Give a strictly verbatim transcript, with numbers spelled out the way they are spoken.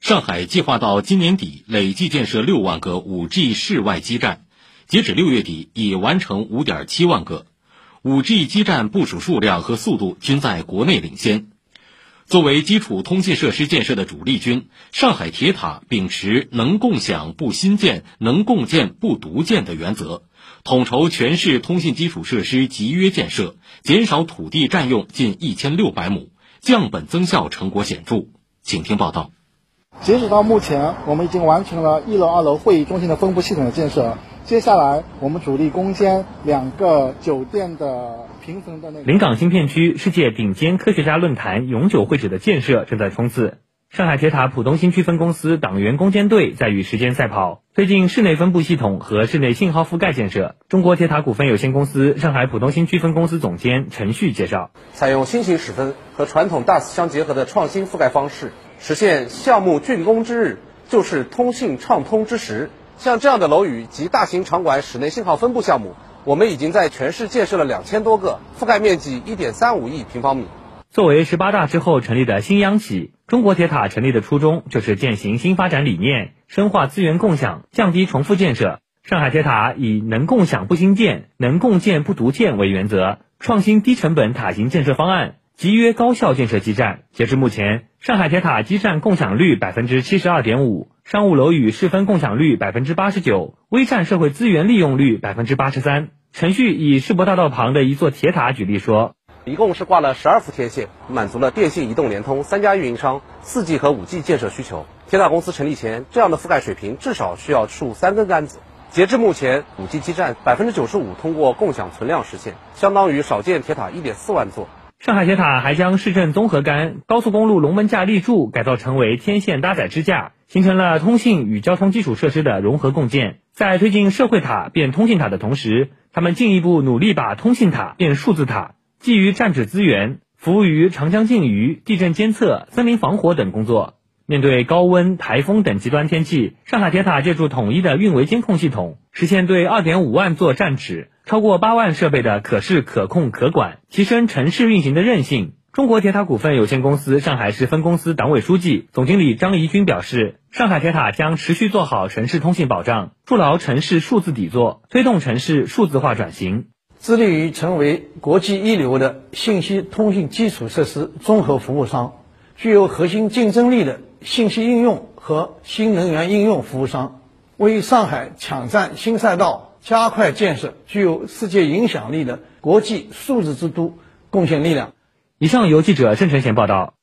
上海计划到今年底累计建设六万个 五 G 室外基站，截止六月底已完成 五点七 万个。五 G 基站部署数量和速度均在国内领先。作为基础通信设施建设的主力军，上海铁塔秉持能共享不新建、能共建不独建的原则，统筹全市通信基础设施集约建设，减少土地占用近一千六百亩，降本增效成果显著。请听报道。截止到目前，我们已经完成了一楼、二楼会议中心的分布系统的建设。接下来，我们主力攻坚两个酒店的平层的那个。临港新片区世界顶尖科学家论坛永久会址的建设正在冲刺。上海铁塔浦东新区分公司党员攻坚队在与时间赛跑，推进室内分布系统和室内信号覆盖建设。中国铁塔股份有限公司上海浦东新区分公司总监陈旭介绍，采用新型史分和传统 D A S 相结合的创新覆盖方式，实现项目竣工之日就是通信畅通之时。像这样的楼宇及大型场馆室内信号分布项目，我们已经在全市建设了两千多个，覆盖面积一点三五亿平方米。作为十八大之后成立的新央企，中国铁塔成立的初衷就是践行新发展理念，深化资源共享，降低重复建设。上海铁塔以能共享不新建、能共建不独建为原则，创新低成本塔型建设方案，集约高效建设基站。截至目前，上海铁塔基站共享率 百分之七十二点五，商务楼宇室分共享率 百分之八十九， 微站社会资源利用率 百分之八十三。 陈旭以世博大道旁的一座铁塔举例说，一共是挂了十二幅天线，满足了电信、移动、联通三家运营商 四 G 和 五 G 建设需求。铁塔公司成立前，这样的覆盖水平至少需要竖三根杆子。截至目前， 五 G 基站 百分之九十五 通过共享存量实现，相当于少见铁塔 一点四万座。上海铁塔还将市政综合杆、高速公路龙门架立柱改造成为天线搭载支架，形成了通信与交通基础设施的融合共建。在推进社会塔变通信塔的同时，他们进一步努力把通信塔变数字塔，基于站址资源，服务于长江禁渔、地震监测、森林防火等工作。面对高温、台风等极端天气，上海铁塔借助统一的运维监控系统，实现对 二点五万座站址、超过八万设备的可视、可控、可管，提升城市运行的韧性。中国铁塔股份有限公司上海市分公司党委书记、总经理张怡军表示，上海铁塔将持续做好城市通信保障，筑牢城市数字底座，推动城市数字化转型，致力于成为国际一流的信息通信基础设施综合服务商，具有核心竞争力的信息应用和新能源应用服务商，为上海抢占新赛道、加快建设具有世界影响力的国际数字之都贡献力量。以上由记者郑晨贤报道。